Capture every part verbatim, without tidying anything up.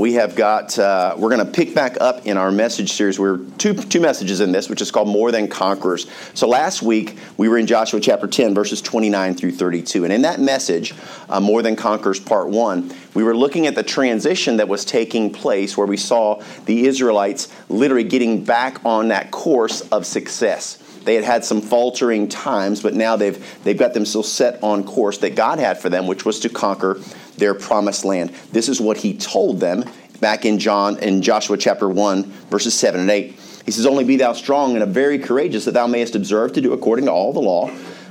We have got, uh, we're going to pick back up in our message series. We're two two messages in this, which is called More Than Conquerors. So last week, we were in Joshua chapter ten, verses twenty-nine through thirty-two. And in that message, uh, More Than Conquerors part one, we were looking at the transition that was taking place where we saw the Israelites literally getting back on that course of success. They had had some faltering times, but now they've they've got themselves set on course that God had for them, which was to conquer their promised land. This is what he told them back in John in Joshua chapter one, verses seven and eight. He says, "Only be thou strong and very courageous, that thou mayest observe to do according to all the law,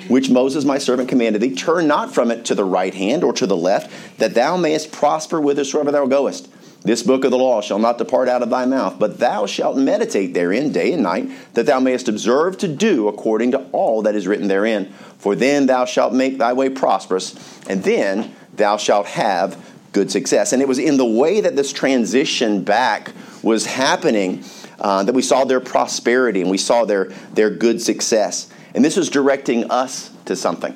which Moses my servant commanded thee. Turn not from it to the right hand or to the left, that thou mayest prosper whithersoever thou goest. This book of the law shall not depart out of thy mouth, but thou shalt meditate therein day and night, that thou mayest observe to do according to all that is written therein. For then thou shalt make thy way prosperous, and then thou shalt have good success." And it was in the way that this transition back was happening uh, that we saw their prosperity and we saw their, their good success. And this was directing us to something.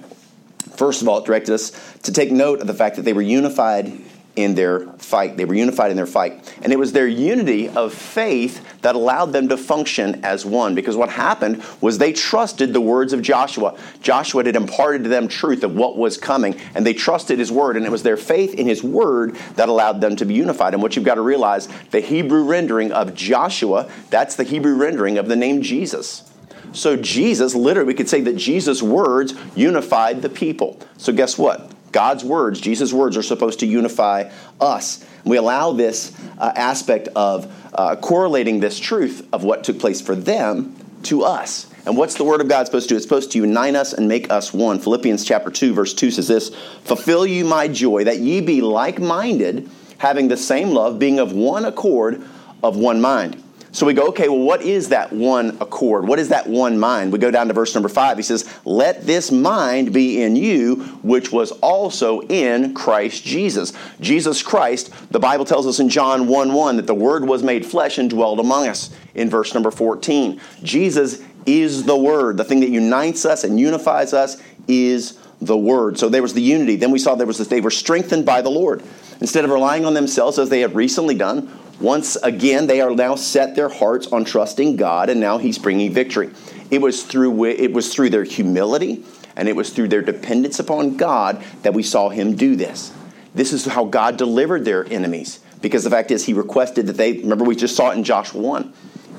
First of all, it directed us to take note of the fact that they were unified in their fight. They were unified in their fight. And it was their unity of faith that allowed them to function as one, because what happened was they trusted the words of Joshua. Joshua had imparted to them truth of what was coming, and they trusted his word, and it was their faith in his word that allowed them to be unified. And what you've got to realize, the Hebrew rendering of Joshua, that's the Hebrew rendering of the name Jesus. So Jesus, literally, we could say that Jesus' words unified the people. So guess what? God's words, Jesus' words, are supposed to unify us. We allow this uh, aspect of uh, correlating this truth of what took place for them to us. And what's the Word of God supposed to do? It's supposed to unite us and make us one. Philippians chapter two, verse two says this, "Fulfill you my joy, that ye be like-minded, having the same love, being of one accord, of one mind." So we go, okay, well, what is that one accord? What is that one mind? We go down to verse number five. He says, "Let this mind be in you, which was also in Christ Jesus." Jesus Christ, the Bible tells us in John one one that the Word was made flesh and dwelled among us. In verse number fourteen, Jesus is the Word. The thing that unites us and unifies us is the Word. So there was the unity. Then we saw there was this, they were strengthened by the Lord. Instead of relying on themselves as they had recently done, once again, they are now set their hearts on trusting God, and now He's bringing victory. It was through it was through their humility, and it was through their dependence upon God that we saw Him do this. This is how God delivered their enemies, because the fact is He requested that they, remember we just saw it in Joshua one,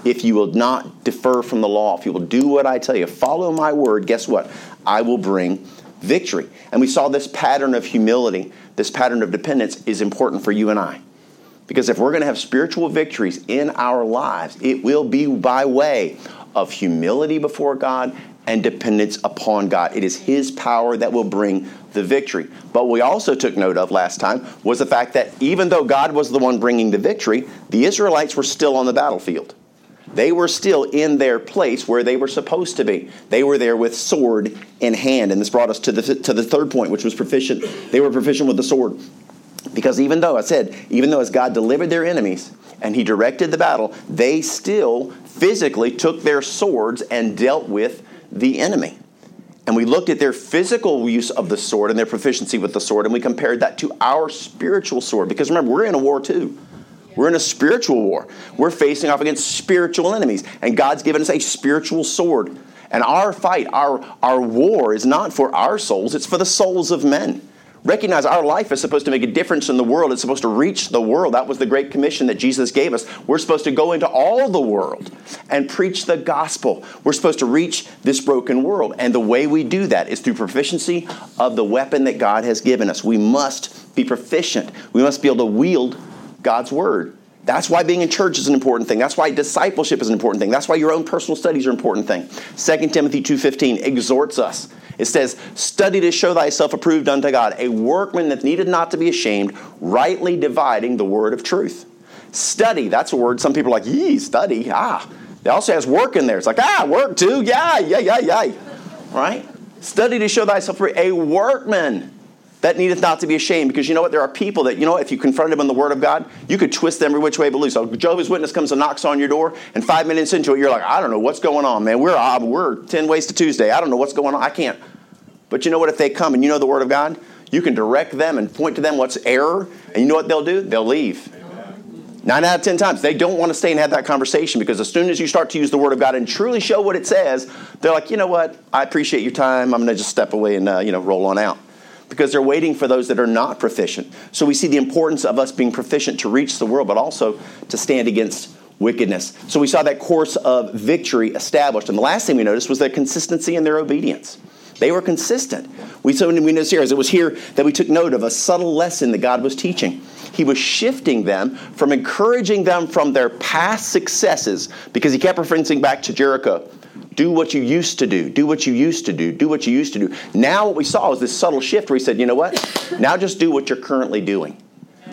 "If you will not defer from the law, if you will do what I tell you, follow my word, guess what? I will bring victory." And we saw this pattern of humility, this pattern of dependence is important for you and I. Because if we're going to have spiritual victories in our lives, it will be by way of humility before God and dependence upon God. It is His power that will bring the victory. But we also took note of last time was the fact that even though God was the one bringing the victory, the Israelites were still on the battlefield. They were still in their place where they were supposed to be. They were there with sword in hand. And this brought us to the to the third point, which was proficient. They were proficient with the sword. Because even though, I said, even though as God delivered their enemies and He directed the battle, they still physically took their swords and dealt with the enemy. And we looked at their physical use of the sword and their proficiency with the sword, and we compared that to our spiritual sword. Because remember, we're in a war too. We're in a spiritual war. We're facing off against spiritual enemies, and God's given us a spiritual sword. And our fight, our, our war is not for our souls, it's for the souls of men. Recognize our life is supposed to make a difference in the world. It's supposed to reach the world. That was the great commission that Jesus gave us. We're supposed to go into all the world and preach the gospel. We're supposed to reach this broken world. And the way we do that is through proficiency of the weapon that God has given us. We must be proficient. We must be able to wield God's word. That's why being in church is an important thing. That's why discipleship is an important thing. That's why your own personal studies are an important thing. Second Timothy two fifteen exhorts us. It says, "Study to show thyself approved unto God, a workman that needed not to be ashamed, rightly dividing the word of truth." Study, that's a word. Some people are like, yee, study, ah. It also has work in there. It's like, ah, work too, yeah, yeah, yeah, yeah. Right? Study to show thyself a workman that needeth not to be ashamed. Because you know what? There are people that, you know what? If you confront them in the word of God, you could twist them every which way but loose. So Jehovah's Witness comes and knocks on your door, and five minutes into it, you're like, I don't know what's going on, man. We're uh, we're ten ways to Tuesday. I don't know what's going on. I can't. But you know what? If they come and you know the word of God, you can direct them and point to them what's error. And you know what they'll do? They'll leave. Amen. Nine out of ten times, they don't want to stay and have that conversation, because as soon as you start to use the Word of God and truly show what it says, they're like, you know what, I appreciate your time. I'm going to just step away and uh, you know roll on out, because they're waiting for those that are not proficient. So we see the importance of us being proficient to reach the world, but also to stand against wickedness. So we saw that course of victory established. And the last thing we noticed was their consistency in their obedience. They were consistent. We, so we notice here, as it was here that we took note of a subtle lesson that God was teaching. He was shifting them from encouraging them from their past successes, because he kept referencing back to Jericho. Do what you used to do. Do what you used to do. Do what you used to do. Now what we saw was this subtle shift where he said, you know what? Now just do what you're currently doing.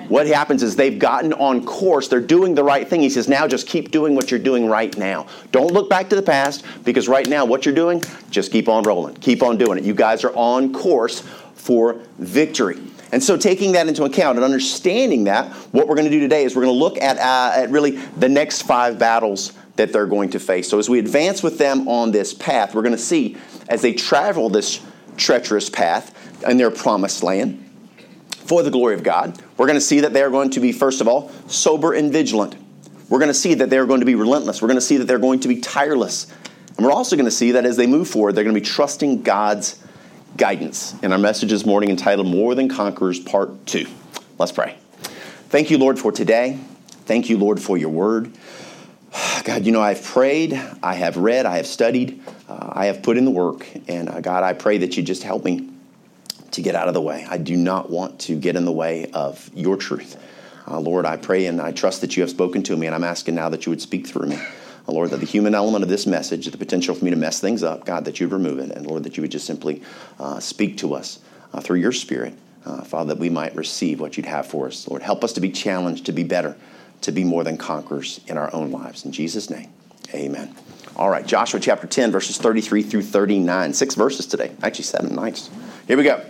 What happens is they've gotten on course. They're doing the right thing. He says, now just keep doing what you're doing right now. Don't look back to the past, because right now what you're doing, just keep on rolling. Keep on doing it. You guys are on course for victory. And so taking that into account and understanding that, what we're going to do today is we're going to look at, uh, at really the next five battles that they're going to face. So as we advance with them on this path, we're going to see as they travel this treacherous path in their promised land for the glory of God, we're going to see that they're going to be, first of all, sober and vigilant. We're going to see that they're going to be relentless. We're going to see that they're going to be tireless. And we're also going to see that as they move forward, they're going to be trusting God's guidance. And our message this morning entitled More Than Conquerors Part two. Let's pray. Thank you, Lord, for today. Thank you, Lord, for your word. God, you know, I've prayed, I have read, I have studied, uh, I have put in the work. And uh, God, I pray that you just help me to get out of the way. I do not want to get in the way of your truth. Uh, Lord, I pray and I trust that you have spoken to me, and I'm asking now that you would speak through me. Uh, Lord, that the human element of this message, the potential for me to mess things up, God, that you'd remove it, and Lord, that you would just simply uh, speak to us uh, through your Spirit, uh, Father, that we might receive what you'd have for us. Lord, help us to be challenged, to be better, to be more than conquerors in our own lives. In Jesus' name, amen. All right, Joshua chapter ten, verses thirty-three through thirty-nine. Six verses today. Actually, seven. Nice. Here we go.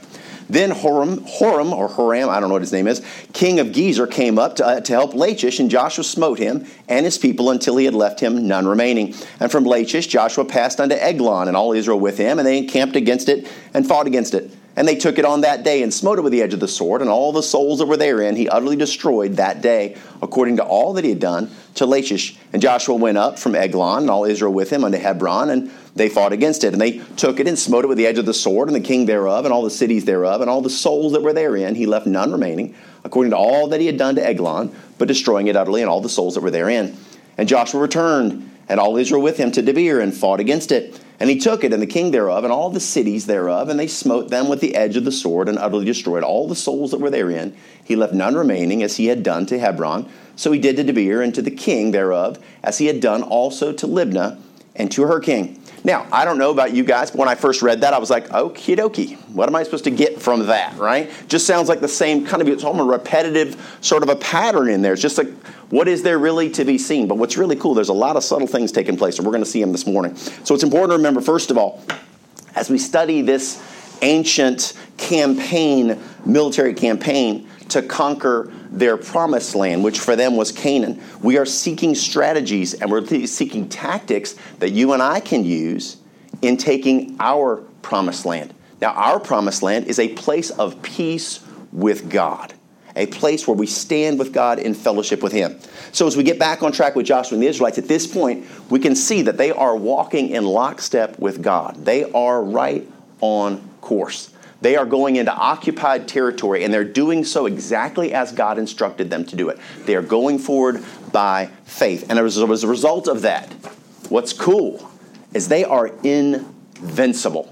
Then Horam, Horam or Horam, I don't know what his name is, king of Gezer, came up to, uh, to help Lachish, and Joshua smote him and his people until he had left him none remaining. And from Lachish, Joshua passed unto Eglon, and all Israel with him, and they encamped against it and fought against it. And they took it on that day and smote it with the edge of the sword, and all the souls that were therein he utterly destroyed that day, according to all that he had done to Lachish. And Joshua went up from Eglon, and all Israel with him, unto Hebron, and they fought against it. And they took it and smote it with the edge of the sword, and the king thereof, and all the cities thereof, and all the souls that were therein he left none remaining, according to all that he had done to Eglon, but destroying it utterly, and all the souls that were therein. And Joshua returned, and all Israel with him, to Debir, and fought against it. And he took it, and the king thereof, and all the cities thereof, and they smote them with the edge of the sword, and utterly destroyed all the souls that were therein. He left none remaining, as he had done to Hebron. So he did to Debir, and to the king thereof, as he had done also to Libnah, and to her king. Now, I don't know about you guys, but when I first read that, I was like, okie dokie, what am I supposed to get from that, right? Just sounds like the same kind of, it's almost a repetitive sort of a pattern in there. It's just like, what is there really to be seen? But what's really cool, there's a lot of subtle things taking place, and we're going to see them this morning. So it's important to remember, first of all, as we study this ancient campaign, military campaign, to conquer their promised land, which for them was Canaan, we are seeking strategies and we're seeking tactics that you and I can use in taking our promised land. Now, our promised land is a place of peace with God, a place where we stand with God in fellowship with him. So as we get back on track with Joshua and the Israelites, at this point, we can see that they are walking in lockstep with God. They are right on course. They are going into occupied territory, and they're doing so exactly as God instructed them to do it. They are going forward by faith. And as a result of that, what's cool is they are invincible.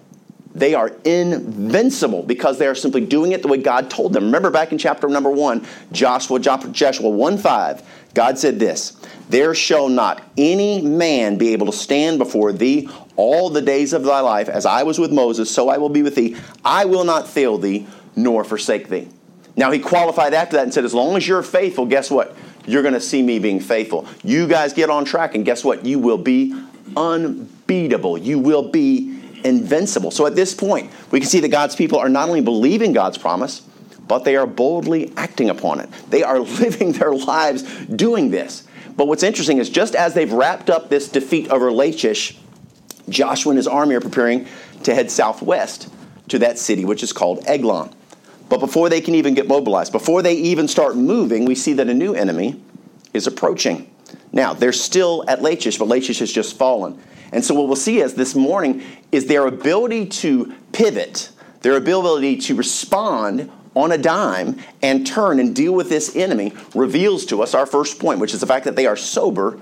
They are invincible because they are simply doing it the way God told them. Remember back in chapter number one, Joshua, Joshua one five, God said this, "There shall not any man be able to stand before thee all the days of thy life. As I was with Moses, so I will be with thee. I will not fail thee nor forsake thee." Now he qualified after that and said, as long as you're faithful, guess what? You're going to see me being faithful. You guys get on track, and guess what? You will be unbeatable. You will be invincible. So at this point, we can see that God's people are not only believing God's promise, but they are boldly acting upon it. They are living their lives doing this. But what's interesting is just as they've wrapped up this defeat over Lachish, Joshua and his army are preparing to head southwest to that city, which is called Eglon. But before they can even get mobilized, before they even start moving, we see that a new enemy is approaching. Now, they're still at Lachish, but Lachish has just fallen. And so what we'll see as this morning is their ability to pivot, their ability to respond on a dime and turn and deal with this enemy reveals to us our first point, which is the fact that they are sober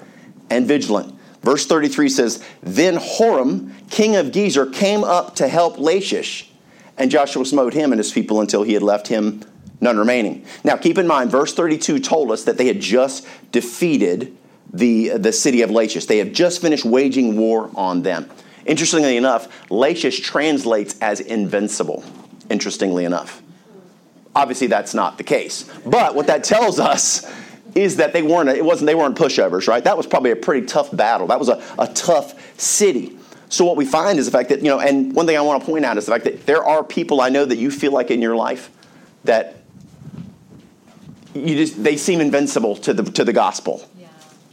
and vigilant. Verse thirty-three says, "Then Horam, king of Gezer, came up to help Lachish, and Joshua smote him and his people until he had left him none remaining." Now, keep in mind, verse thirty-two told us that they had just defeated the, the city of Lachish. They have just finished waging war on them. Interestingly enough, Lachish translates as invincible, interestingly enough. Obviously, that's not the case. But what that tells us is that they weren't, it wasn't, they weren't pushovers, right? That was probably a pretty tough battle. That was a, a tough city. So what we find is the fact that, you know, and one thing I want to point out is the fact that there are people I know that you feel like in your life that you just, they seem invincible to the to the gospel. Yeah.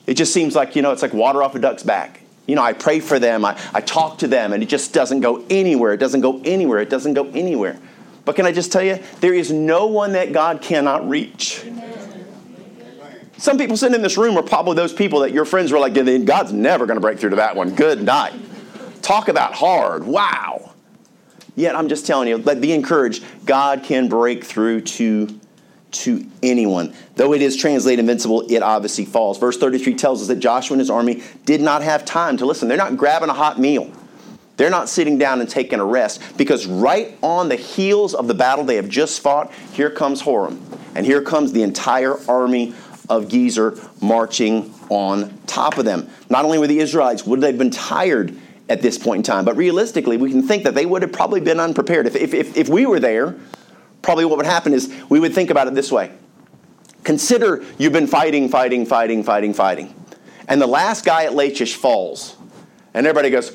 It just seems like, you know, it's like water off a duck's back. You know, I pray for them, I, I talk to them, and it just doesn't go anywhere. It doesn't go anywhere. It doesn't go anywhere. But can I just tell you, there is no one that God cannot reach. Amen. Some people sitting in this room are probably those people that your friends were like, God's never going to break through to that one. Good night. Talk about hard. Wow. Yet I'm just telling you, let be encouraged. God can break through to to anyone. Though it is translated invincible, it obviously falls. Verse thirty-three tells us that Joshua and his army did not have time to listen. They're not grabbing a hot meal. They're not sitting down and taking a rest, because right on the heels of the battle they have just fought, here comes Horam, and here comes the entire army of Gezer marching on top of them. Not only were the Israelites, would they have been tired at this point in time, but realistically, we can think that they would have probably been unprepared. If, if, if, if we were there, probably what would happen is we would think about it this way. Consider you've been fighting, fighting, fighting, fighting, fighting, and the last guy at Lachish falls, and everybody goes,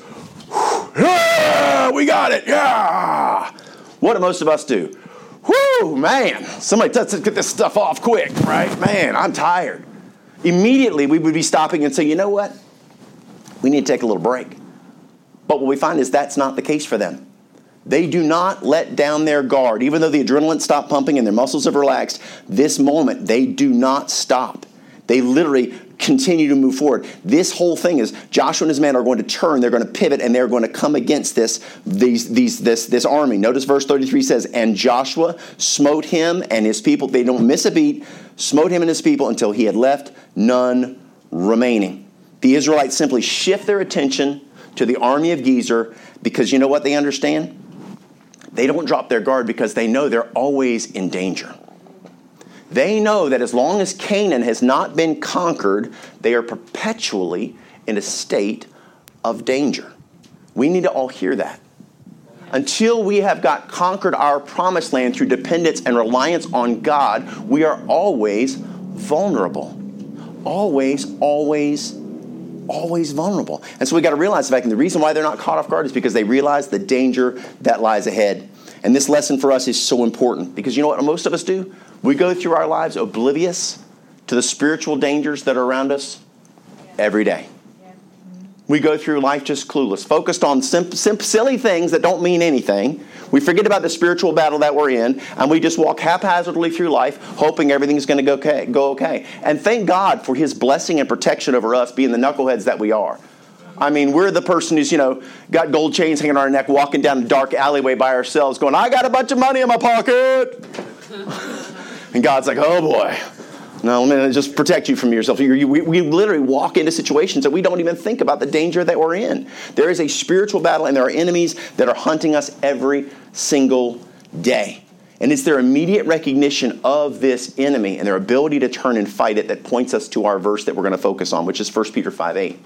yeah, we got it, yeah. What do most of us do? Whoo, man, somebody let's get this stuff off quick, right? Man, I'm tired. Immediately, we would be stopping and say, you know what? We need to take a little break. But what we find is that's not the case for them. They do not let down their guard. Even though the adrenaline stopped pumping and their muscles have relaxed, this moment, they do not stop. They literally continue to move forward. This whole thing is Joshua and his men are going to turn, they're going to pivot, and they're going to come against this, these, these, this, this army. Notice verse thirty-three says, "And Joshua smote him and his people," they don't miss a beat, "smote him and his people until he had left none remaining." The Israelites simply shift their attention to the army of Gezer, because you know what they understand? They don't drop their guard because they know they're always in danger. They know that as long as Canaan has not been conquered, they are perpetually in a state of danger. We need to all hear that. Until we have got conquered our promised land through dependence and reliance on God, we are always vulnerable. Always, always, always vulnerable. And so we got to realize the fact that the reason why they're not caught off guard is because they realize the danger that lies ahead. And this lesson for us is so important, because you know what most of us do? We go through our lives oblivious to the spiritual dangers that are around us every day. We go through life just clueless, focused on simp- simp- silly things that don't mean anything. We forget about the spiritual battle that we're in, and we just walk haphazardly through life, hoping everything's going to go okay, go okay. And thank God for His blessing and protection over us, being the knuckleheads that we are. I mean, we're the person who's, you know, got gold chains hanging on our neck, walking down a dark alleyway by ourselves, going, "I got a bunch of money in my pocket." And God's like, "Oh boy, no, let me just protect you from yourself." You, you, we, we literally walk into situations that we don't even think about the danger that we're in. There is a spiritual battle, and there are enemies that are hunting us every single day. And it's their immediate recognition of this enemy and their ability to turn and fight it that points us to our verse that we're going to focus on, which is First Peter five eight.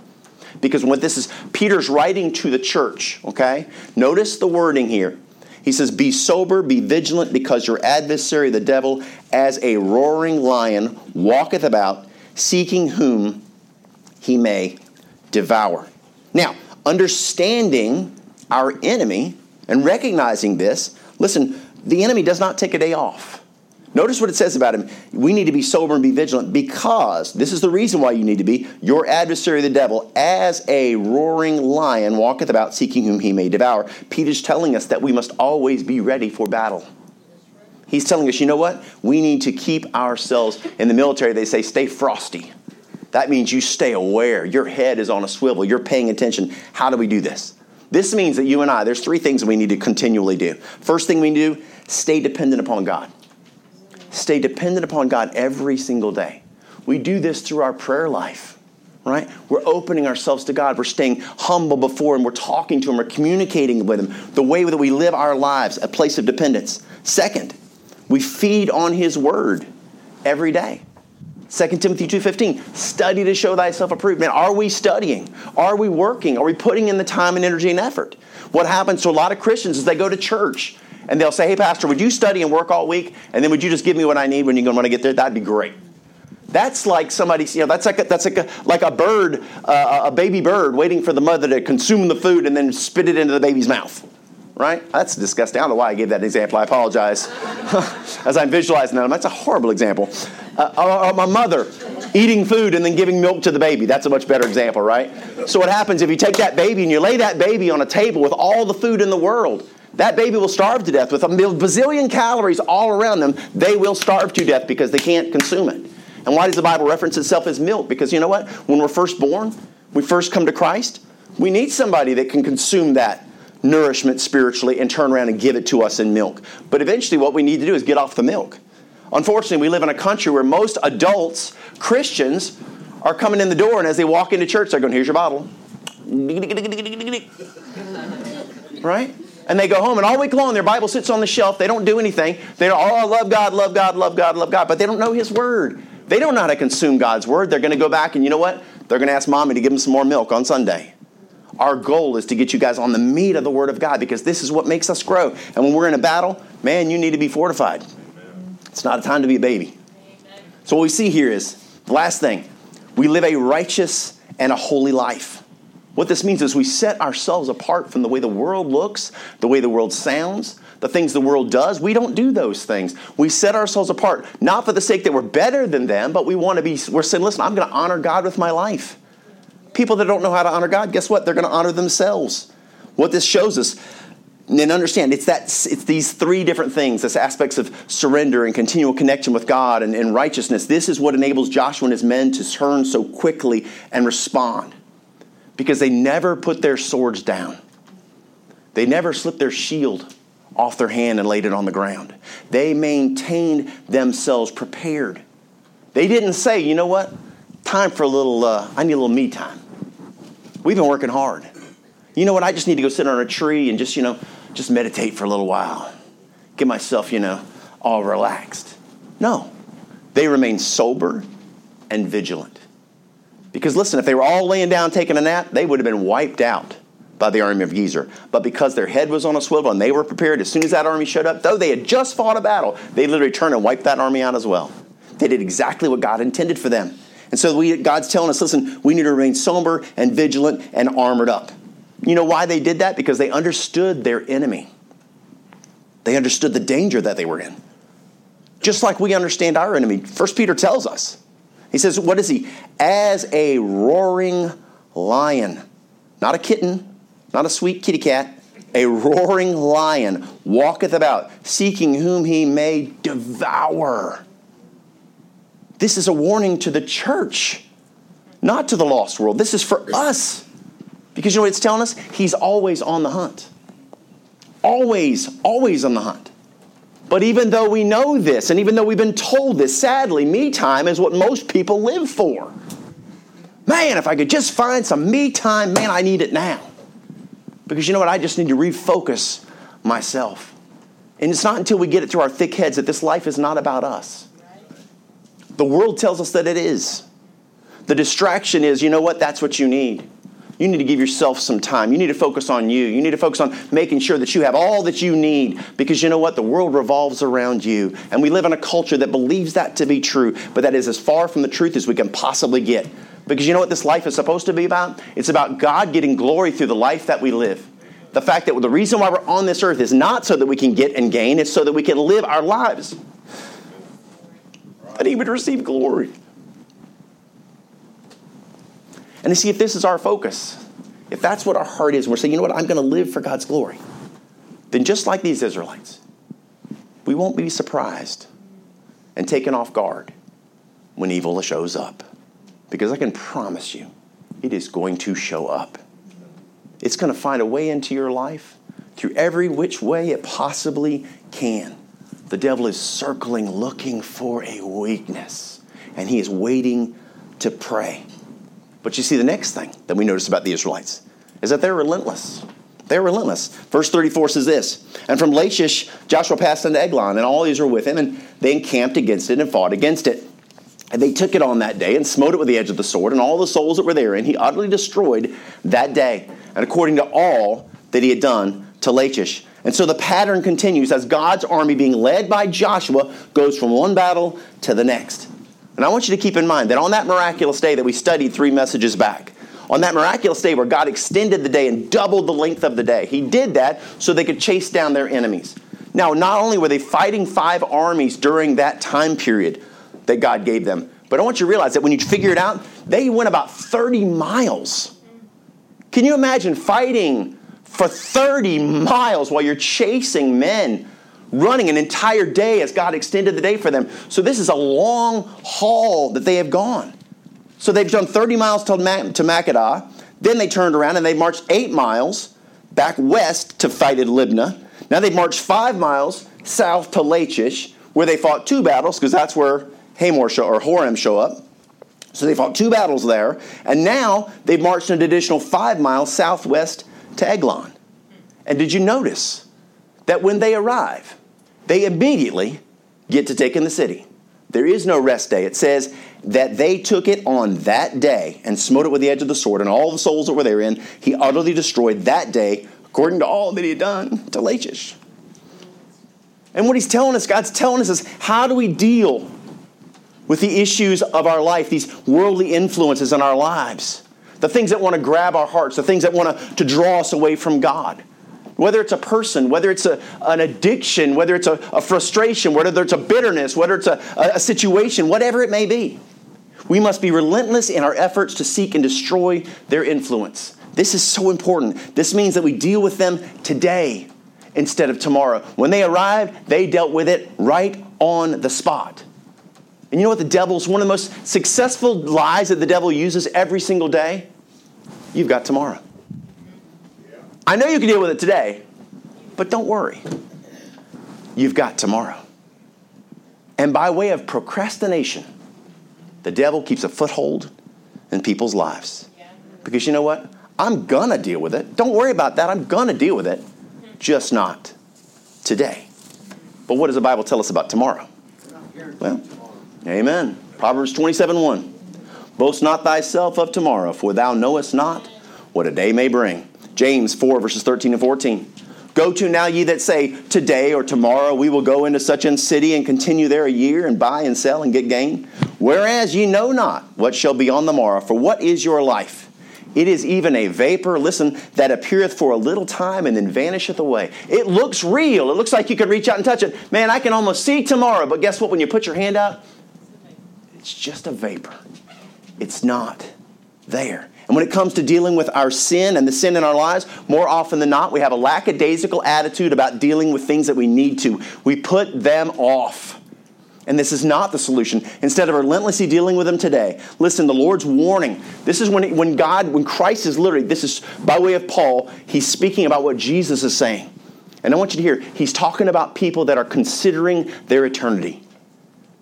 Because what this is, Peter's writing to the church, okay? Notice the wording here. He says, "Be sober, be vigilant, because your adversary, the devil, as a roaring lion, walketh about, seeking whom he may devour." Now, understanding our enemy and recognizing this, listen, the enemy does not take a day off. Notice what it says about him. We need to be sober and be vigilant, because this is the reason why you need to be. Your adversary, the devil, as a roaring lion, walketh about seeking whom he may devour. Peter's telling us that we must always be ready for battle. He's telling us, you know what? We need to keep ourselves in the military. They say, stay frosty. That means you stay aware. Your head is on a swivel. You're paying attention. How do we do this? This means that you and I, there's three things we need to continually do. First thing we need to do, stay dependent upon God. Stay dependent upon God every single day. We do this through our prayer life, right? We're opening ourselves to God. We're staying humble before Him. We're talking to Him. We're communicating with Him. The way that we live our lives, a place of dependence. Second, we feed on His Word every day. Second Timothy two fifteen, study to show thyself approved. Man, are we studying? Are we working? Are we putting in the time and energy and effort? What happens to a lot of Christians is they go to church and they'll say, hey, pastor, would you study and work all week? And then would you just give me what I need when you're going to get there? That'd be great. That's like somebody, you know, that's like a, that's like a, like a bird, uh, a baby bird waiting for the mother to consume the food and then spit it into the baby's mouth. Right? That's disgusting. I don't know why I gave that example. I apologize. As I'm visualizing that, that's a horrible example. Uh, or my mother eating food and then giving milk to the baby. That's a much better example, right? So what happens if you take that baby and you lay that baby on a table with all the food in the world? That baby will starve to death. With a bazillion calories all around them, they will starve to death because they can't consume it. And why does the Bible reference itself as milk? Because you know what? When we're first born, we first come to Christ, we need somebody that can consume that nourishment spiritually and turn around and give it to us in milk. But eventually what we need to do is get off the milk. Unfortunately, we live in a country where most adults, Christians, are coming in the door, and as they walk into church, they're going, here's your bottle. Right? And they go home, and all week long, their Bible sits on the shelf. They don't do anything. They're all, oh, love God, love God, love God, love God. But they don't know His Word. They don't know how to consume God's Word. They're going to go back, and you know what? They're going to ask Mommy to give them some more milk on Sunday. Our goal is to get you guys on the meat of the Word of God because this is what makes us grow. And when we're in a battle, man, you need to be fortified. Amen. It's not a time to be a baby. Amen. So what we see here is, the last thing, we live a righteous and a holy life. What this means is we set ourselves apart from the way the world looks, the way the world sounds, the things the world does. We don't do those things. We set ourselves apart, not for the sake that we're better than them, but we want to be, we're saying, listen, I'm going to honor God with my life. People that don't know how to honor God, guess what? They're going to honor themselves. What this shows us, and understand, it's that it's these three different things, this aspects of surrender and continual connection with God and, and righteousness. This is what enables Joshua and his men to turn so quickly and respond because they never put their swords down. They never slipped their shield off their hand and laid it on the ground. They maintained themselves prepared. They didn't say, you know what? Time for a little, uh, I need a little me time. We've been working hard. You know what? I just need to go sit under a tree and just, you know, just meditate for a little while. Get myself, you know, all relaxed. No. They remain sober and vigilant. Because listen, if they were all laying down taking a nap, they would have been wiped out by the army of Gezer. But because their head was on a swivel and they were prepared, as soon as that army showed up, though they had just fought a battle, they literally turned and wiped that army out as well. They did exactly what God intended for them. And so we, God's telling us, listen, we need to remain sober and vigilant and armored up. You know why they did that? Because they understood their enemy. They understood the danger that they were in. Just like we understand our enemy. First Peter tells us. He says, what is he? As a roaring lion. Not a kitten. Not a sweet kitty cat. A roaring lion walketh about, seeking whom he may devour. This is a warning to the church, not to the lost world. This is for us. Because you know what it's telling us? He's always on the hunt. Always, always on the hunt. But even though we know this, and even though we've been told this, sadly, me time is what most people live for. Man, if I could just find some me time, man, I need it now. Because you know what? I just need to refocus myself. And it's not until we get it through our thick heads that this life is not about us. The world tells us that it is. The distraction is, you know what? That's what you need. You need to give yourself some time. You need to focus on you. You need to focus on making sure that you have all that you need because you know what? The world revolves around you. And we live in a culture that believes that to be true, but that is as far from the truth as we can possibly get. Because you know what this life is supposed to be about? It's about God getting glory through the life that we live. The fact that the reason why we're on this earth is not so that we can get and gain. It's so that we can live our lives. That He would receive glory. And to see if this is our focus, if that's what our heart is, and we're saying, you know what, I'm going to live for God's glory, then just like these Israelites, we won't be surprised and taken off guard when evil shows up. Because I can promise you, it is going to show up. It's going to find a way into your life through every which way it possibly can. The devil is circling, looking for a weakness, and he is waiting to prey. But you see, the next thing that we notice about the Israelites is that they're relentless. They're relentless. Verse thirty-four says this, "And from Lachish Joshua passed into Eglon, and all Israel with him, and they encamped against it and fought against it. And they took it on that day and smote it with the edge of the sword, and all the souls that were therein he utterly destroyed that day, and according to all that he had done to Lachish." And so the pattern continues as God's army, being led by Joshua, goes from one battle to the next. And I want you to keep in mind that on that miraculous day that we studied three messages back, on that miraculous day where God extended the day and doubled the length of the day, he did that so they could chase down their enemies. Now, not only were they fighting five armies during that time period that God gave them, but I want you to realize that when you figure it out, they went about thirty miles. Can you imagine fighting for thirty miles while you're chasing men, running an entire day as God extended the day for them? So this is a long haul that they have gone. So they've done thirty miles to Makedah. Then they turned around and they marched eight miles back west to fight at Libnah. Now they've marched five miles south to Lachish, where they fought two battles, because that's where Hamor show, or Horam show up. So they fought two battles there. And now they've marched an additional five miles southwest to Eglon. And did you notice that when they arrive, they immediately get to taking the city? There is no rest day. It says that they took it on that day and smote it with the edge of the sword, and all the souls that were therein he utterly destroyed that day, according to all that he had done to Lachish. And what he's telling us, God's telling us, is how do we deal with the issues of our life, these worldly influences in our lives, the things that want to grab our hearts, the things that want to, to draw us away from God. Whether it's a person, whether it's a, an addiction, whether it's a, a frustration, whether it's a bitterness, whether it's a, a situation, whatever it may be, we must be relentless in our efforts to seek and destroy their influence. This is so important. This means that we deal with them today instead of tomorrow. When they arrived, they dealt with it right on the spot. And you know what the devil's, one of the most successful lies that the devil uses every single day? You've got tomorrow. I know you can deal with it today, but don't worry. You've got tomorrow. And by way of procrastination, the devil keeps a foothold in people's lives. Because you know what? I'm going to deal with it. Don't worry about that. I'm going to deal with it. Just not today. But what does the Bible tell us about tomorrow? Well, amen. Proverbs twenty-seven one. "Boast not thyself of tomorrow, for thou knowest not what a day may bring." James four, verses thirteen and fourteen. "Go to now ye that say, today or tomorrow we will go into such a city and continue there a year and buy and sell and get gain. Whereas ye know not what shall be on the morrow, for what is your life? It is even a vapor," listen, "that appeareth for a little time and then vanisheth away." It looks real. It looks like you could reach out and touch it. Man, I can almost see tomorrow. But guess what? When you put your hand out, it's just a vapor. It's not there. And when it comes to dealing with our sin and the sin in our lives, more often than not, we have a lackadaisical attitude about dealing with things that we need to. We put them off. And this is not the solution. Instead of relentlessly dealing with them today, listen, the Lord's warning. This is when, when God, when Christ is literally, this is by way of Paul, he's speaking about what Jesus is saying. And I want you to hear, he's talking about people that are considering their eternity.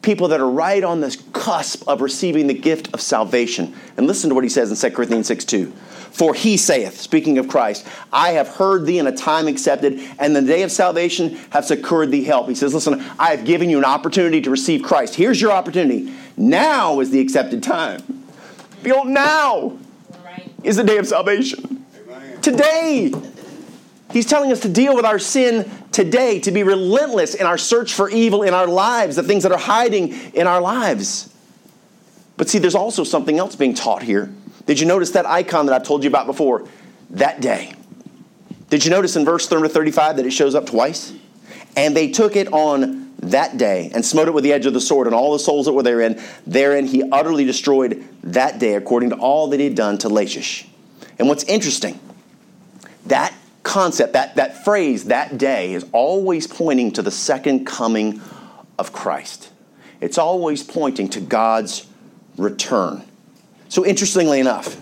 People that are right on the cusp of receiving the gift of salvation. And listen to what he says in Second Corinthians six two. "For he saith," speaking of Christ, "I have heard thee in a time accepted, and the day of salvation have secured thee help." He says, listen, I have given you an opportunity to receive Christ. Here's your opportunity. Now is the accepted time. Behold, now is the day of salvation. Today. He's telling us to deal with our sin today, to be relentless in our search for evil in our lives, the things that are hiding in our lives. But see, there's also something else being taught here. Did you notice that icon that I told you about before? That day. Did you notice in verse thirty-five that it shows up twice? "And they took it on that day and smote it with the edge of the sword, and all the souls that were therein, therein he utterly destroyed that day, according to all that he had done to Lachish." And what's interesting, that concept, that, that phrase, "that day," is always pointing to the second coming of Christ. It's always pointing to God's return. So interestingly enough,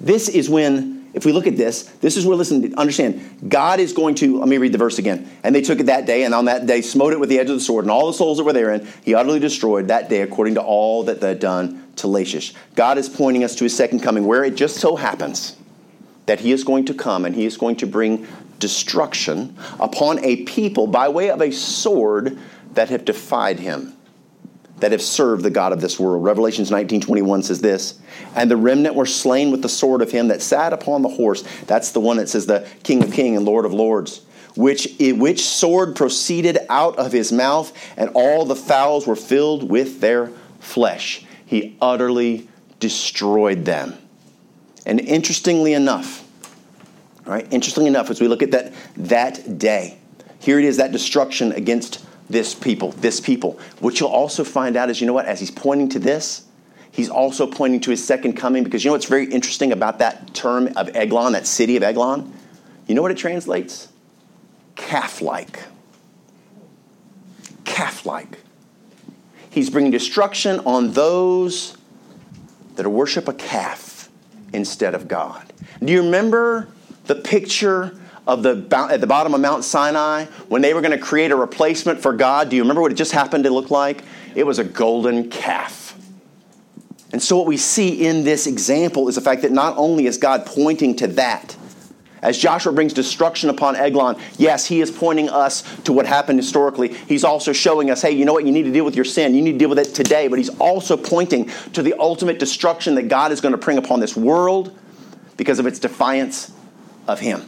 this is when, if we look at this, this is where, listen, understand, God is going to, let me read the verse again. And they took it that day, and on that day smote it with the edge of the sword, and all the souls that were therein he utterly destroyed that day according to all that they had done to Lachish. God is pointing us to his second coming, where it just so happens that he is going to come and he is going to bring destruction upon a people by way of a sword that have defied him, that have served the god of this world. Revelations nineteen twenty-one says this, and the remnant were slain with the sword of him that sat upon the horse. That's the one that says the King of Kings and Lord of Lords, which, which sword proceeded out of his mouth, and all the fowls were filled with their flesh. He utterly destroyed them. And interestingly enough, right, interestingly enough, as we look at that that day, here it is, that destruction against this people, this people. What you'll also find out is, you know what, as he's pointing to this, he's also pointing to his second coming, because you know what's very interesting about that term of Eglon, that city of Eglon? You know what it translates? Calf-like. Calf-like. He's bringing destruction on those that worship a calf instead of God. Do you remember the picture of the at the bottom of Mount Sinai, when they were going to create a replacement for God? Do you remember what it just happened to look like? It was a golden calf. And so what we see in this example is the fact that not only is God pointing to that, as Joshua brings destruction upon Eglon, yes, he is pointing us to what happened historically. He's also showing us, hey, you know what? You need to deal with your sin. You need to deal with it today. But he's also pointing to the ultimate destruction that God is going to bring upon this world because of its defiance of him.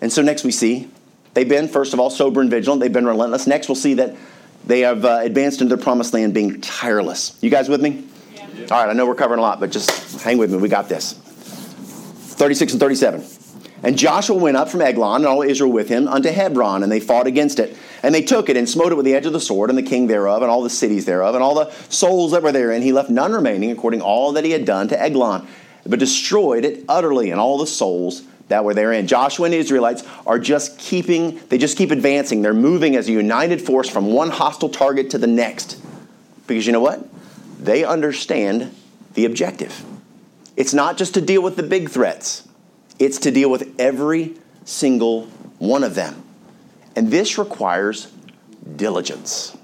And so next we see, they've been, first of all, sober and vigilant. They've been relentless. Next we'll see that they have uh, advanced into their promised land, being tireless. You guys with me? Yeah. Yeah. All right, I know we're covering a lot, but just hang with me. We got this. thirty-six and thirty-seven. And Joshua went up from Eglon, and all Israel with him, unto Hebron, and they fought against it. And they took it, and smote it with the edge of the sword, and the king thereof, and all the cities thereof, and all the souls that were therein. He left none remaining, according to all that he had done to Eglon, but destroyed it utterly, and all the souls that were therein. Joshua and the Israelites are just keeping, they just keep advancing. They're moving as a united force from one hostile target to the next. Because you know what? They understand the objective. It's not just to deal with the big threats. It's to deal with every single one of them. And this requires diligence.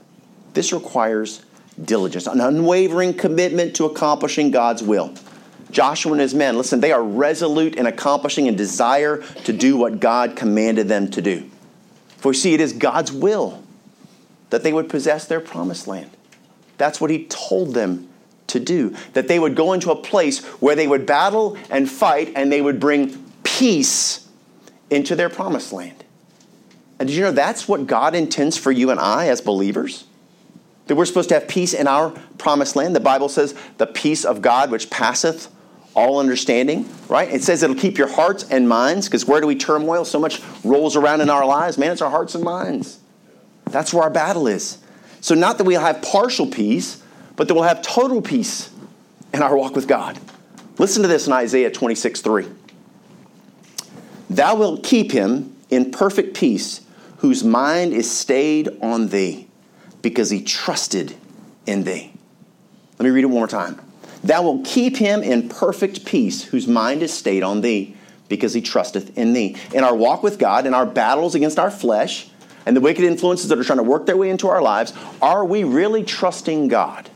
This requires diligence, an unwavering commitment to accomplishing God's will. Joshua and his men, listen, they are resolute in accomplishing and desire to do what God commanded them to do. For see, it is God's will that they would possess their promised land. That's what he told them to do, that they would go into a place where they would battle and fight, and they would bring peace into their promised land. And did you know that's what God intends for you and I as believers? That we're supposed to have peace in our promised land. The Bible says the peace of God which passeth all understanding, right? It says it'll keep your hearts and minds, because where do we turmoil? So much rolls around in our lives. Man, it's our hearts and minds. That's where our battle is. So not that we'll have partial peace, but that we'll have total peace in our walk with God. Listen to this in Isaiah twenty-six three. Thou wilt keep him in perfect peace, whose mind is stayed on thee, because he trusted in thee. Let me read it one more time. Thou wilt keep him in perfect peace, whose mind is stayed on thee, because he trusteth in thee. In our walk with God, in our battles against our flesh, and the wicked influences that are trying to work their way into our lives, are we really trusting God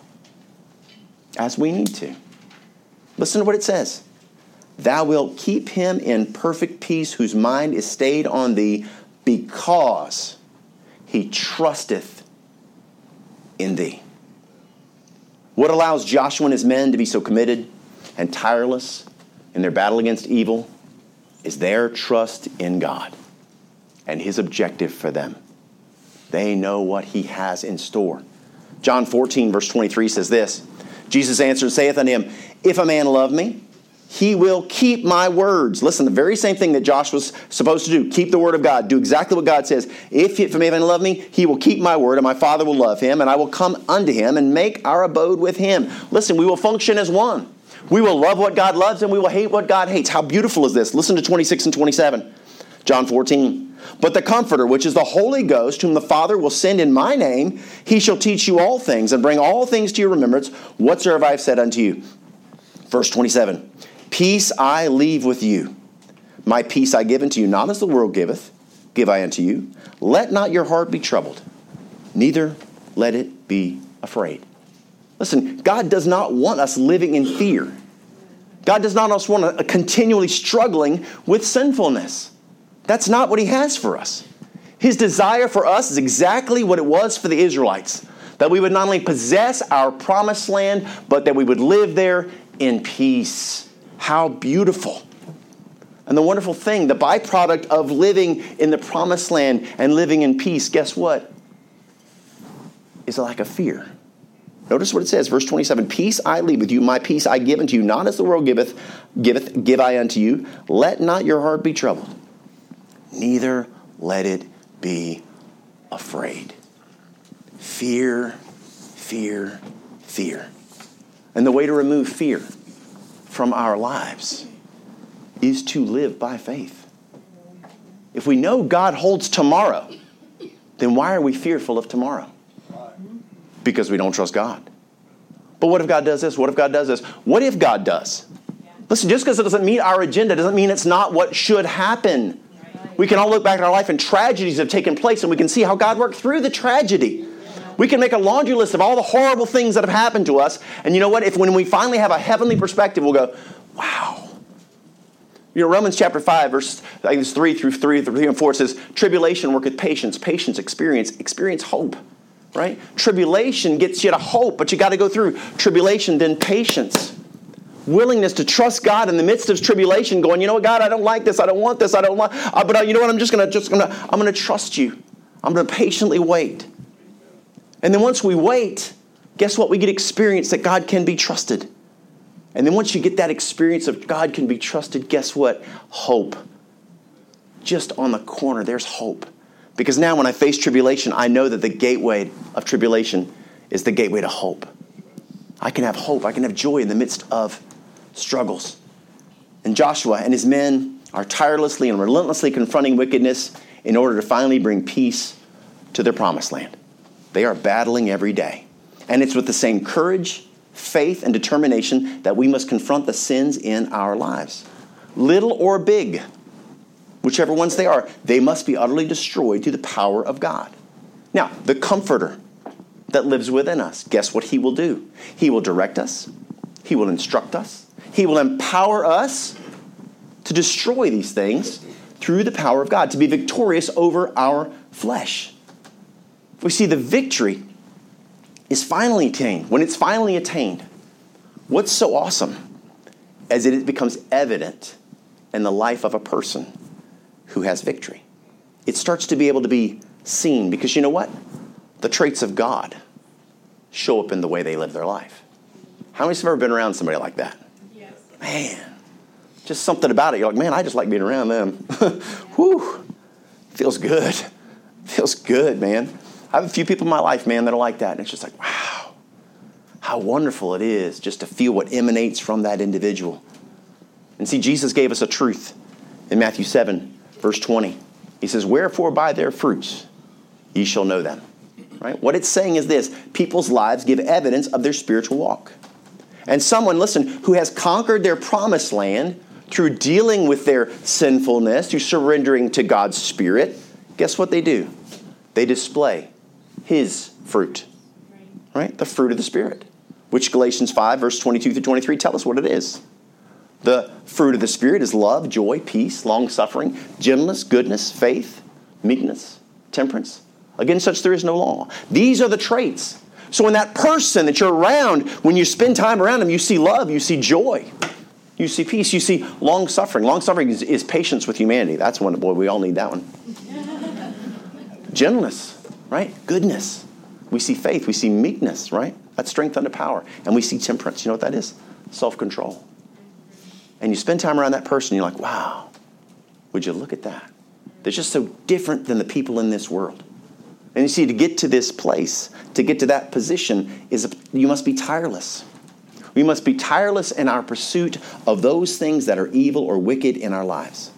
as we need to? Listen to what it says. Thou wilt keep him in perfect peace, whose mind is stayed on thee, because he trusteth in thee. What allows Joshua and his men to be so committed and tireless in their battle against evil is their trust in God and his objective for them. They know what he has in store. John fourteen, verse twenty-three says this, Jesus answered and saith unto him, if a man love me, he will keep my words. Listen, the very same thing that Joshua's supposed to do. Keep the word of God. Do exactly what God says. If a man love me, he will keep my word, and my Father will love him, and I will come unto him and make our abode with him. Listen, we will function as one. We will love what God loves, and we will hate what God hates. How beautiful is this? Listen to twenty-six and twenty-seven. John fourteen. But the Comforter, which is the Holy Ghost, whom the Father will send in my name, he shall teach you all things and bring all things to your remembrance whatsoever I have said unto you. Verse twenty-seven, peace I leave with you. My peace I give unto you, not as the world giveth, give I unto you. Let not your heart be troubled, neither let it be afraid. Listen, God does not want us living in fear. God does not want us continually struggling with sinfulness. That's not what he has for us. His desire for us is exactly what it was for the Israelites, that we would not only possess our promised land, but that we would live there in peace. How beautiful. And the wonderful thing, the byproduct of living in the promised land and living in peace, guess what? Is a lack of fear. Notice what it says, verse twenty-seven, peace I leave with you, my peace I give unto you, not as the world giveth, giveth, give I unto you. Let not your heart be troubled, neither let it be afraid. Fear, fear, fear. And the way to remove fear from our lives is to live by faith. If we know God holds tomorrow, then why are we fearful of tomorrow? Because we don't trust God. But what if God does this? What if God does this? What if God does? Listen, just because it doesn't meet our agenda doesn't mean it's not what should happen. We can all look back at our life and tragedies have taken place and we can see how God worked through the tragedy. We can make a laundry list of all the horrible things that have happened to us. And you know what? If when we finally have a heavenly perspective, we'll go, wow. You know, Romans chapter five, verse I think it's three through three, three and four says, tribulation worketh patience, patience experience, experience hope. Right? Tribulation gets you to hope, but you got to go through tribulation, then patience. Willingness to trust God in the midst of tribulation, going, you know what, God, I don't like this, I don't want this, I don't want, uh, but uh, you know what, I'm just gonna, just gonna, I'm gonna trust you. I'm gonna patiently wait. And then once we wait, guess what? We get experience that God can be trusted. And then once you get that experience of God can be trusted, guess what? Hope. Just on the corner, there's hope. Because now when I face tribulation, I know that the gateway of tribulation is the gateway to hope. I can have hope. I can have joy in the midst of struggles. And Joshua and his men are tirelessly and relentlessly confronting wickedness in order to finally bring peace to their promised land. They are battling every day. And it's with the same courage, faith, and determination that we must confront the sins in our lives. Little or big, whichever ones they are, they must be utterly destroyed through the power of God. Now, the Comforter that lives within us, guess what he will do? He will direct us. He will instruct us. He will empower us to destroy these things through the power of God, to be victorious over our flesh. We see the victory is finally attained. When it's finally attained, what's so awesome as it becomes evident in the life of a person who has victory. It starts to be able to be seen because you know what? The traits of God show up in the way they live their life. How many of you have ever been around somebody like that? Yes. Man, just something about it. You're like, man, I just like being around them. Whew, feels good. Feels good, man. I have a few people in my life, man, that are like that. And it's just like, wow, how wonderful it is just to feel what emanates from that individual. And see, Jesus gave us a truth in Matthew seven. Verse twenty, he says, wherefore by their fruits ye shall know them. Right? What it's saying is this, people's lives give evidence of their spiritual walk. And someone, listen, who has conquered their promised land through dealing with their sinfulness, through surrendering to God's Spirit, guess what they do? They display his fruit, right? The fruit of the Spirit, which Galatians five, verse twenty-two through twenty-three tell us what it is. The fruit of the Spirit is love, joy, peace, long-suffering, gentleness, goodness, faith, meekness, temperance. Against such there is no law. These are the traits. So in that person that you're around, when you spend time around them, you see love, you see joy, you see peace, you see long-suffering. Long-suffering is, is patience with humanity. That's one, boy, we all need that one. Gentleness, right? Goodness. We see faith, we see meekness, right? That's strength under power. And we see temperance. You know what that is? Self-control. And you spend time around that person, you're like, wow, would you look at that? They're just so different than the people in this world. And you see, to get to this place, to get to that position, is a, you must be tireless. We must be tireless in our pursuit of those things that are evil or wicked in our lives.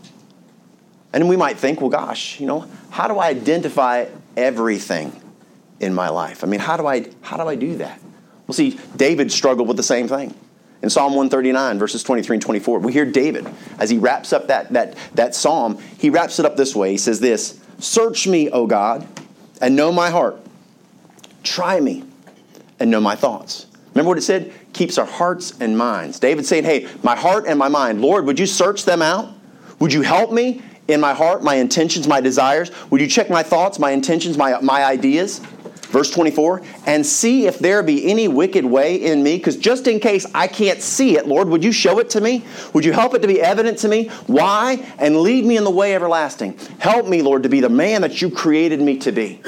And we might think, well, gosh, you know, how do I identify everything in my life? I mean, how do I how do I do that? Well, see, David struggled with the same thing. In Psalm one thirty-nine, verses twenty-three and twenty-four, we hear David, as he wraps up that, that, that psalm, he wraps it up this way. He says this, "Search me, O God, and know my heart. Try me and know my thoughts." Remember what it said? Keeps our hearts and minds. David's saying, hey, my heart and my mind, Lord, would you search them out? Would you help me in my heart, my intentions, my desires? Would you check my thoughts, my intentions, my, my ideas? Verse twenty-four, "And see if there be any wicked way in me," because just in case I can't see it, Lord, would you show it to me? Would you help it to be evident to me? Why? "And lead me in the way everlasting." Help me, Lord, to be the man that you created me to be.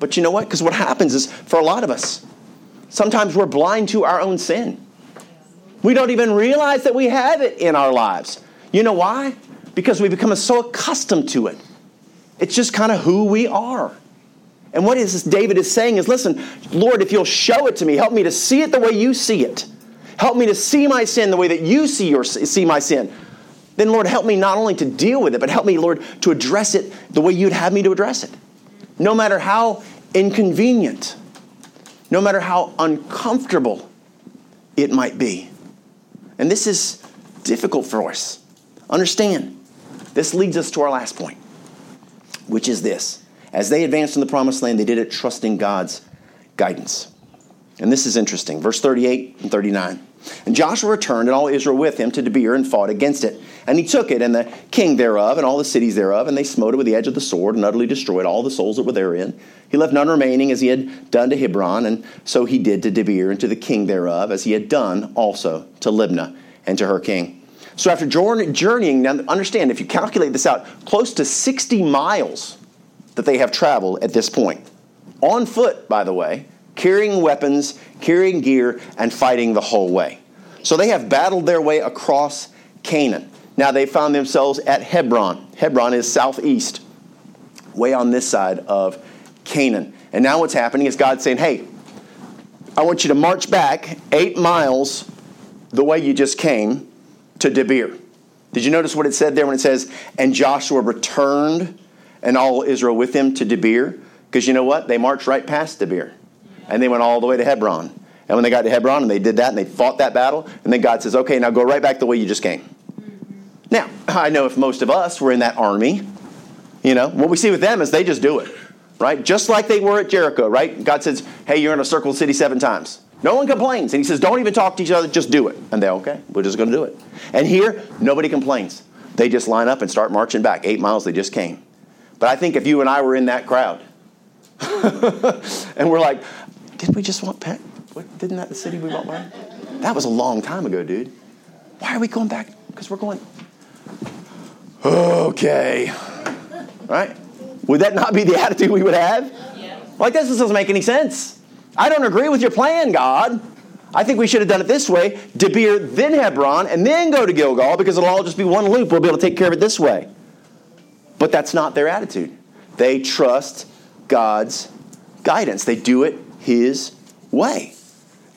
But you know what? Because what happens is, for a lot of us, sometimes we're blind to our own sin. We don't even realize that we have it in our lives. You know why? Because we become so accustomed to it. It's just kind of who we are. And what is this David is saying is, listen, Lord, if you'll show it to me, help me to see it the way you see it. Help me to see my sin the way that you see your see my sin. Then, Lord, help me not only to deal with it, but help me, Lord, to address it the way you'd have me to address it. No matter how inconvenient, no matter how uncomfortable it might be. And this is difficult for us. Understand, this leads us to our last point, which is this. As they advanced in the promised land, they did it trusting God's guidance. And this is interesting. Verse thirty-eight and thirty-nine. "And Joshua returned and all Israel with him to Debir and fought against it. And he took it and the king thereof and all the cities thereof. And they smote it with the edge of the sword and utterly destroyed all the souls that were therein. He left none remaining as he had done to Hebron. And so he did to Debir and to the king thereof as he had done also to Libnah and to her king." So after journeying, now understand, if you calculate this out, close to sixty miles that they have traveled at this point. On foot, by the way, carrying weapons, carrying gear, and fighting the whole way. So they have battled their way across Canaan. Now they found themselves at Hebron. Hebron is southeast, way on this side of Canaan. And now what's happening is God's saying, hey, I want you to march back eight miles the way you just came to Debir. Did you notice what it said there when it says, "And Joshua returned and all Israel with him to Debir"? Because you know what? They marched right past Debir. And they went all the way to Hebron. And when they got to Hebron and they did that and they fought that battle, and then God says, okay, now go right back the way you just came. Mm-hmm. Now, I know if most of us were in that army, you know, what we see with them is they just do it, right? Just like they were at Jericho, right? God says, hey, you're in a circle city seven times. No one complains. And he says, don't even talk to each other, just do it. And they're, okay, we're just going to do it. And here, nobody complains. They just line up and start marching back. Eight miles they just came. But I think if you and I were in that crowd, and we're like, did we just walk back? What, didn't that the city we walked by? That was a long time ago, dude. Why are we going back? Because we're going, okay. Right? Would that not be the attitude we would have? Yeah. Like, this doesn't make any sense. I don't agree with your plan, God. I think we should have done it this way, Debir, then Hebron, and then go to Gilgal, because it'll all just be one loop. We'll be able to take care of it this way. But that's not their attitude. They trust God's guidance. They do it His way.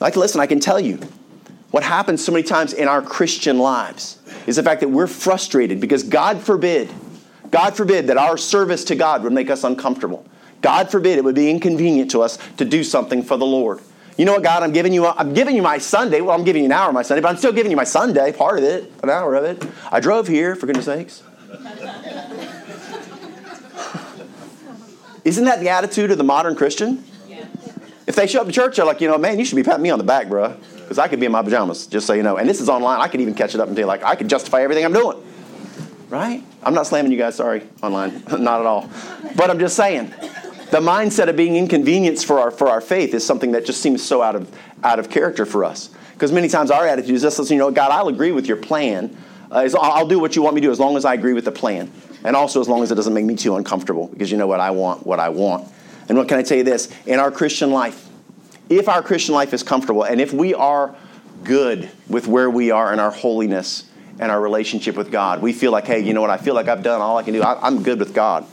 Like, listen, I can tell you what happens so many times in our Christian lives is the fact that we're frustrated because God forbid, God forbid that our service to God would make us uncomfortable. God forbid it would be inconvenient to us to do something for the Lord. You know what, God, I'm giving you I'm giving you my Sunday. Well, I'm giving you an hour of my Sunday, but I'm still giving you my Sunday, part of it, an hour of it. I drove here, for goodness sakes. Isn't that the attitude of the modern Christian? If they show up to church, they're like, you know, man, you should be patting me on the back, bro, because I could be in my pajamas, just so you know. And this is online. I could even catch it up and be like, I could justify everything I'm doing, right? I'm not slamming you guys, sorry, online, not at all. But I'm just saying, the mindset of being inconvenienced for our for our faith is something that just seems so out of out of character for us, because many times our attitude is just, you know, God, I'll agree with your plan. Uh, I'll do what you want me to do as long as I agree with the plan, and also as long as it doesn't make me too uncomfortable, because you know what I want, what I want. And what can I tell you this? In our Christian life, if our Christian life is comfortable and if we are good with where we are in our holiness and our relationship with God, we feel like, hey, you know what? I feel like I've done all I can do. I, I'm good with God.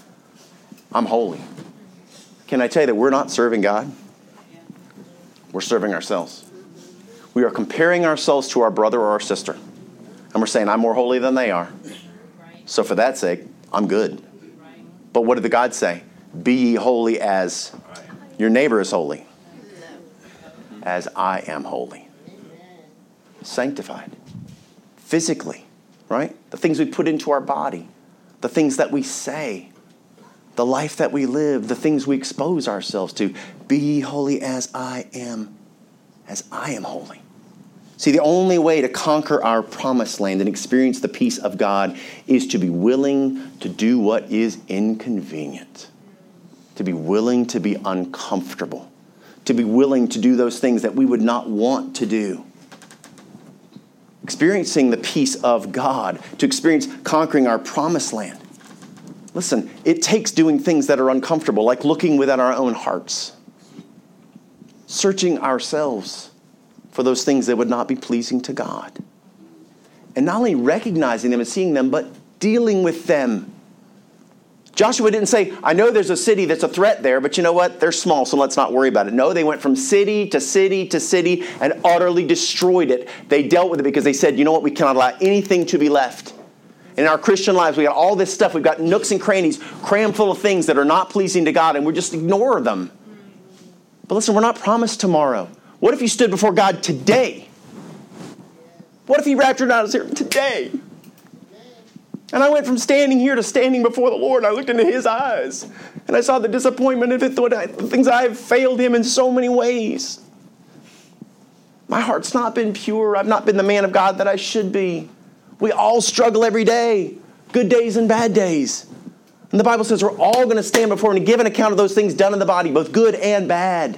I'm holy. Can I tell you that we're not serving God? We're serving ourselves. We are comparing ourselves to our brother or our sister. And we're saying, I'm more holy than they are. So for that sake, I'm good. But what did the God say? Be ye holy as your neighbor is holy, as I am holy. Sanctified. Physically, right? The things we put into our body, the things that we say, the life that we live, the things we expose ourselves to. Be ye holy as I am, as I am holy. See, the only way to conquer our promised land and experience the peace of God is to be willing to do what is inconvenient, to be willing to be uncomfortable, to be willing to do those things that we would not want to do. Experiencing the peace of God, to experience conquering our promised land. Listen, it takes doing things that are uncomfortable, like looking within our own hearts, searching ourselves for those things that would not be pleasing to God. And not only recognizing them and seeing them, but dealing with them. Joshua didn't say, I know there's a city that's a threat there, but you know what? They're small, so let's not worry about it. No, they went from city to city to city and utterly destroyed it. They dealt with it because they said, you know what? We cannot allow anything to be left. In our Christian lives, we got all this stuff. We've got nooks and crannies crammed full of things that are not pleasing to God, and we just ignore them. But listen, we're not promised tomorrow. What if you stood before God today? What if he raptured out of us here today? And I went from standing here to standing before the Lord, and I looked into his eyes, and I saw the disappointment and the things I have failed him in so many ways. My heart's not been pure. I've not been the man of God that I should be. We all struggle every day, good days and bad days. And the Bible says we're all going to stand before him and give an account of those things done in the body, both good and bad.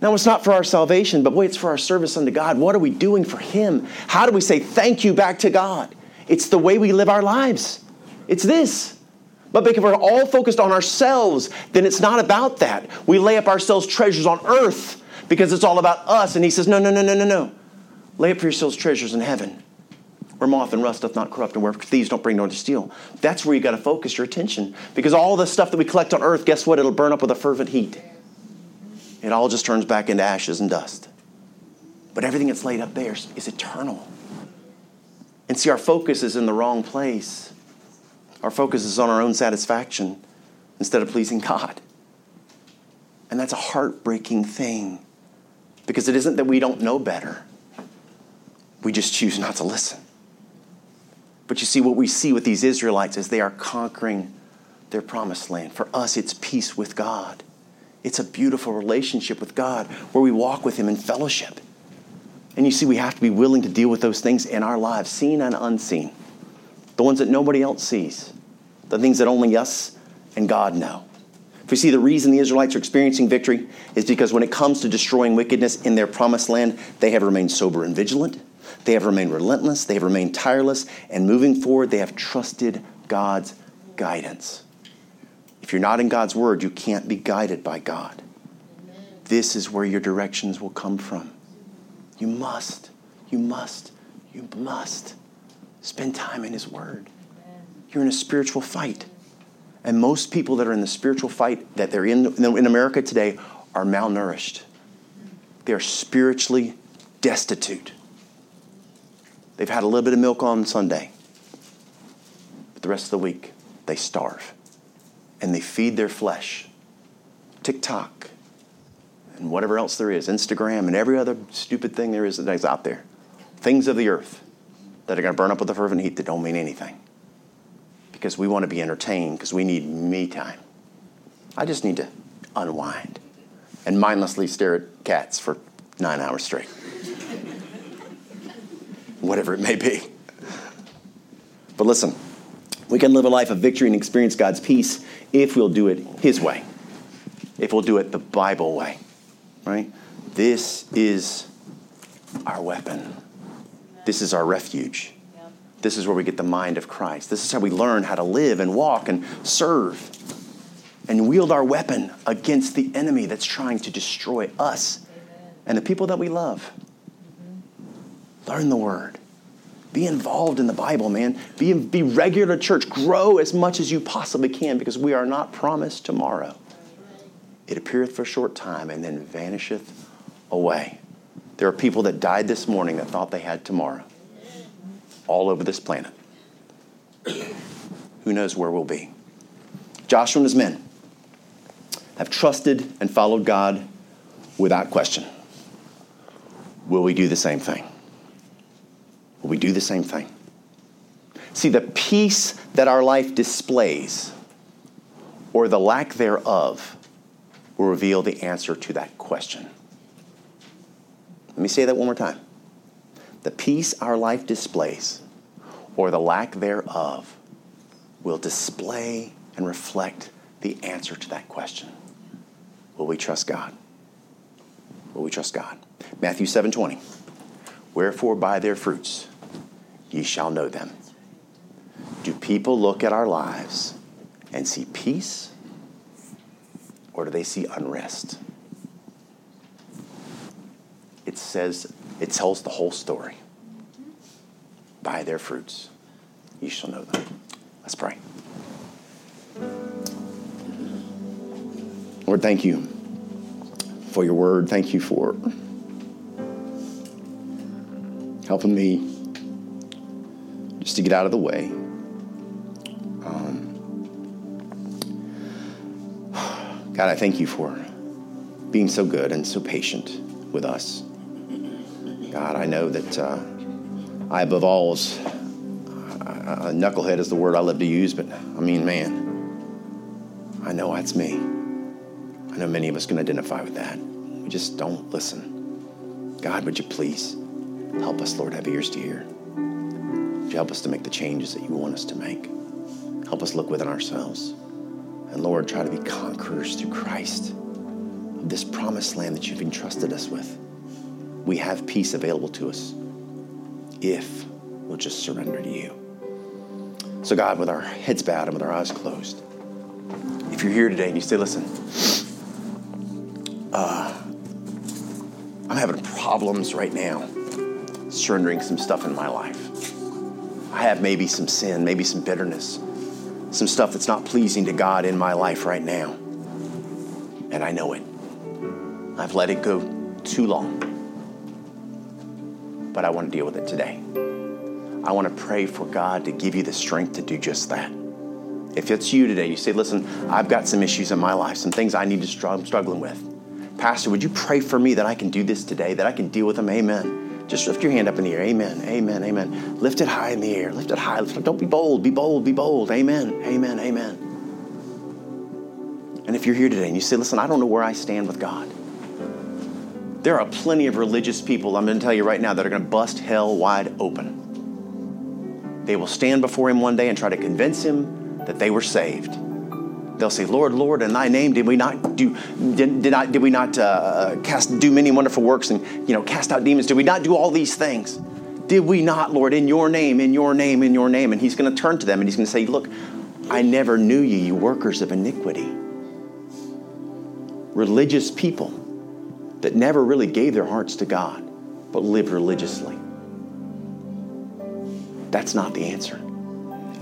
Now, it's not for our salvation, but boy, it's for our service unto God. What are we doing for him? How do we say thank you back to God? It's the way we live our lives. It's this. But because we're all focused on ourselves, then it's not about that. We lay up ourselves treasures on earth because it's all about us. And he says, no, no, no, no, no, no. Lay up for yourselves treasures in heaven, where moth and rust doth not corrupt and where thieves don't bring nor to steal. That's where you got to focus your attention. Because all the stuff that we collect on earth, guess what? It'll burn up with a fervent heat. It all just turns back into ashes and dust. But everything that's laid up there is eternal. And see, our focus is in the wrong place. Our focus is on our own satisfaction instead of pleasing God. And that's a heartbreaking thing, because it isn't that we don't know better. We just choose not to listen. But you see, what we see with these Israelites is they are conquering their promised land. For us, it's peace with God. It's a beautiful relationship with God where we walk with him in fellowship. And you see, we have to be willing to deal with those things in our lives, seen and unseen. The ones that nobody else sees. The things that only us and God know. If you see, the reason the Israelites are experiencing victory is because when it comes to destroying wickedness in their promised land, they have remained sober and vigilant. They have remained relentless. They have remained tireless. And moving forward, they have trusted God's guidance. If you're not in God's word, you can't be guided by God. This is where your directions will come from. You must, you must, you must spend time in his word. You're in a spiritual fight. And most people that are in the spiritual fight that they're in in America today are malnourished. They are spiritually destitute. They've had a little bit of milk on Sunday, but the rest of the week they starve and they feed their flesh. TikTok and whatever else there is, Instagram and every other stupid thing there is that is out there. Things of the earth that are going to burn up with the fervent heat that don't mean anything, because we want to be entertained, because we need me time. I just need to unwind and mindlessly stare at cats for nine hours straight. Whatever it may be. But listen, we can live a life of victory and experience God's peace if we'll do it his way, if we'll do it the Bible way, right? This is our weapon. This is our refuge. This is where we get the mind of Christ. This is how we learn how to live and walk and serve and wield our weapon against the enemy that's trying to destroy us and the people that we love. Learn the word. Be involved in the Bible, man. Be, be regular to church. Grow as much as you possibly can, because we are not promised tomorrow. It appeareth for a short time and then vanisheth away. There are people that died this morning that thought they had tomorrow all over this planet. who knows where we'll be. Joshua and his men have trusted and followed God without question. Will we do the same thing? Will we do the same thing? See, the peace that our life displays, or the lack thereof, will reveal the answer to that question. Let me say that one more time. The peace our life displays, or the lack thereof, will display and reflect the answer to that question. Will we trust God? Will we trust God? Matthew seven twenty. Wherefore by their fruits ye shall know them. Do people look at our lives and see peace, or do they see unrest? It says, it tells the whole story. By their fruits ye shall know them. Let's pray. Lord, thank you for your word. Thank you for helping me just to get out of the way. Um, God, I thank you for being so good and so patient with us. God, I know that uh, I, above all, is, uh, uh, knucklehead is the word I love to use, but I mean, man, I know that's me. I know many of us can identify with that. We just don't listen. God, would you please help us, Lord, have ears to hear? Would you help us to make the changes that you want us to make? Help us look within ourselves. And Lord, try to be conquerors through Christ of this promised land that you've entrusted us with. We have peace available to us if we'll just surrender to you. So God, with our heads bowed and with our eyes closed, if you're here today and you say, listen, uh, I'm having problems right now surrendering some stuff in my life. I have maybe some sin, maybe some bitterness, some stuff that's not pleasing to God in my life right now. And I know it. I've let it go too long. But I want to deal with it today. I want to pray for God to give you the strength to do just that. If it's you today, you say, listen, I've got some issues in my life, some things I need to struggle struggling with. Pastor, would you pray for me that I can do this today, that I can deal with them? Amen. Just lift your hand up in the air. Amen, amen, amen. Lift it high in the air. Lift it high. Don't be bold. Be bold. Be bold. Amen, amen, amen. And if you're here today and you say, listen, I don't know where I stand with God. There are plenty of religious people, I'm going to tell you right now, that are going to bust hell wide open. They will stand before him one day and try to convince him that they were saved. They'll say, Lord, Lord, in thy name did we not do did, did not did we not uh, cast do many wonderful works and you know cast out demons? Did we not do all these things? Did we not, Lord, in your name, in your name, in your name? And he's going to turn to them and he's going to say, look, I never knew you, you workers of iniquity. Religious people that never really gave their hearts to God but lived religiously. That's not the answer.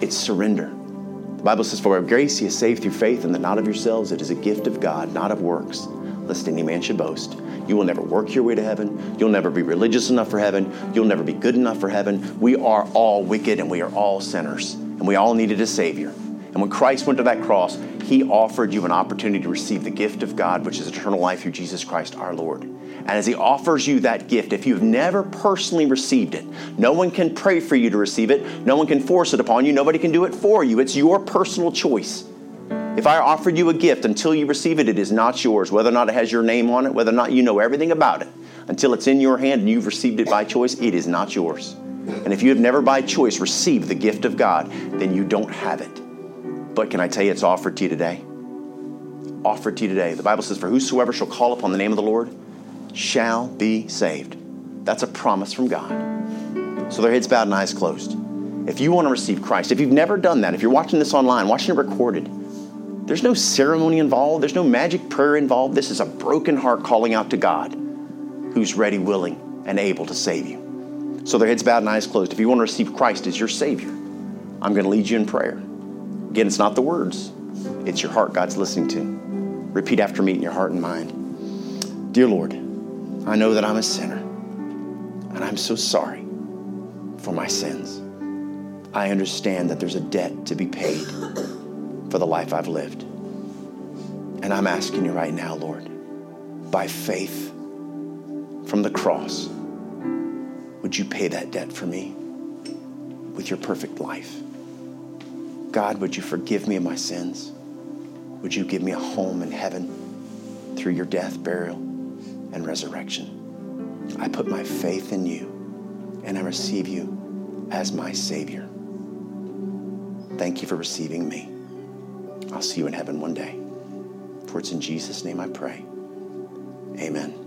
It's surrender. The Bible says, for by grace ye are saved through faith, and that not of yourselves, it is a gift of God, not of works, lest any man should boast. You will never work your way to heaven. You'll never be religious enough for heaven. You'll never be good enough for heaven. We are all wicked, and we are all sinners, and we all needed a Savior. And when Christ went to that cross, he offered you an opportunity to receive the gift of God, which is eternal life through Jesus Christ our Lord. And as he offers you that gift, if you've never personally received it, no one can pray for you to receive it. No one can force it upon you. Nobody can do it for you. It's your personal choice. If I offered you a gift, until you receive it, it is not yours. Whether or not it has your name on it, whether or not you know everything about it, until it's in your hand and you've received it by choice, it is not yours. And if you have never by choice received the gift of God, then you don't have it. But can I tell you, it's offered to you today. Offered to you today. The Bible says, for whosoever shall call upon the name of the Lord shall be saved. That's a promise from God. So their heads bowed and eyes closed. If you want to receive Christ, if you've never done that, if you're watching this online, watching it recorded, there's no ceremony involved. There's no magic prayer involved. This is a broken heart calling out to God who's ready, willing, and able to save you. So their heads bowed and eyes closed. If you want to receive Christ as your Savior, I'm going to lead you in prayer. Again, it's not the words. It's your heart God's listening to. Repeat after me in your heart and mind. Dear Lord, I know that I'm a sinner, and I'm so sorry for my sins. I understand that there's a debt to be paid for the life I've lived. And I'm asking you right now, Lord, by faith from the cross, would you pay that debt for me with your perfect life? God, would you forgive me of my sins? Would you give me a home in heaven through your death, burial, and resurrection? I put my faith in you, and I receive you as my Savior. Thank you for receiving me. I'll see you in heaven one day. For it's in Jesus' name I pray. Amen.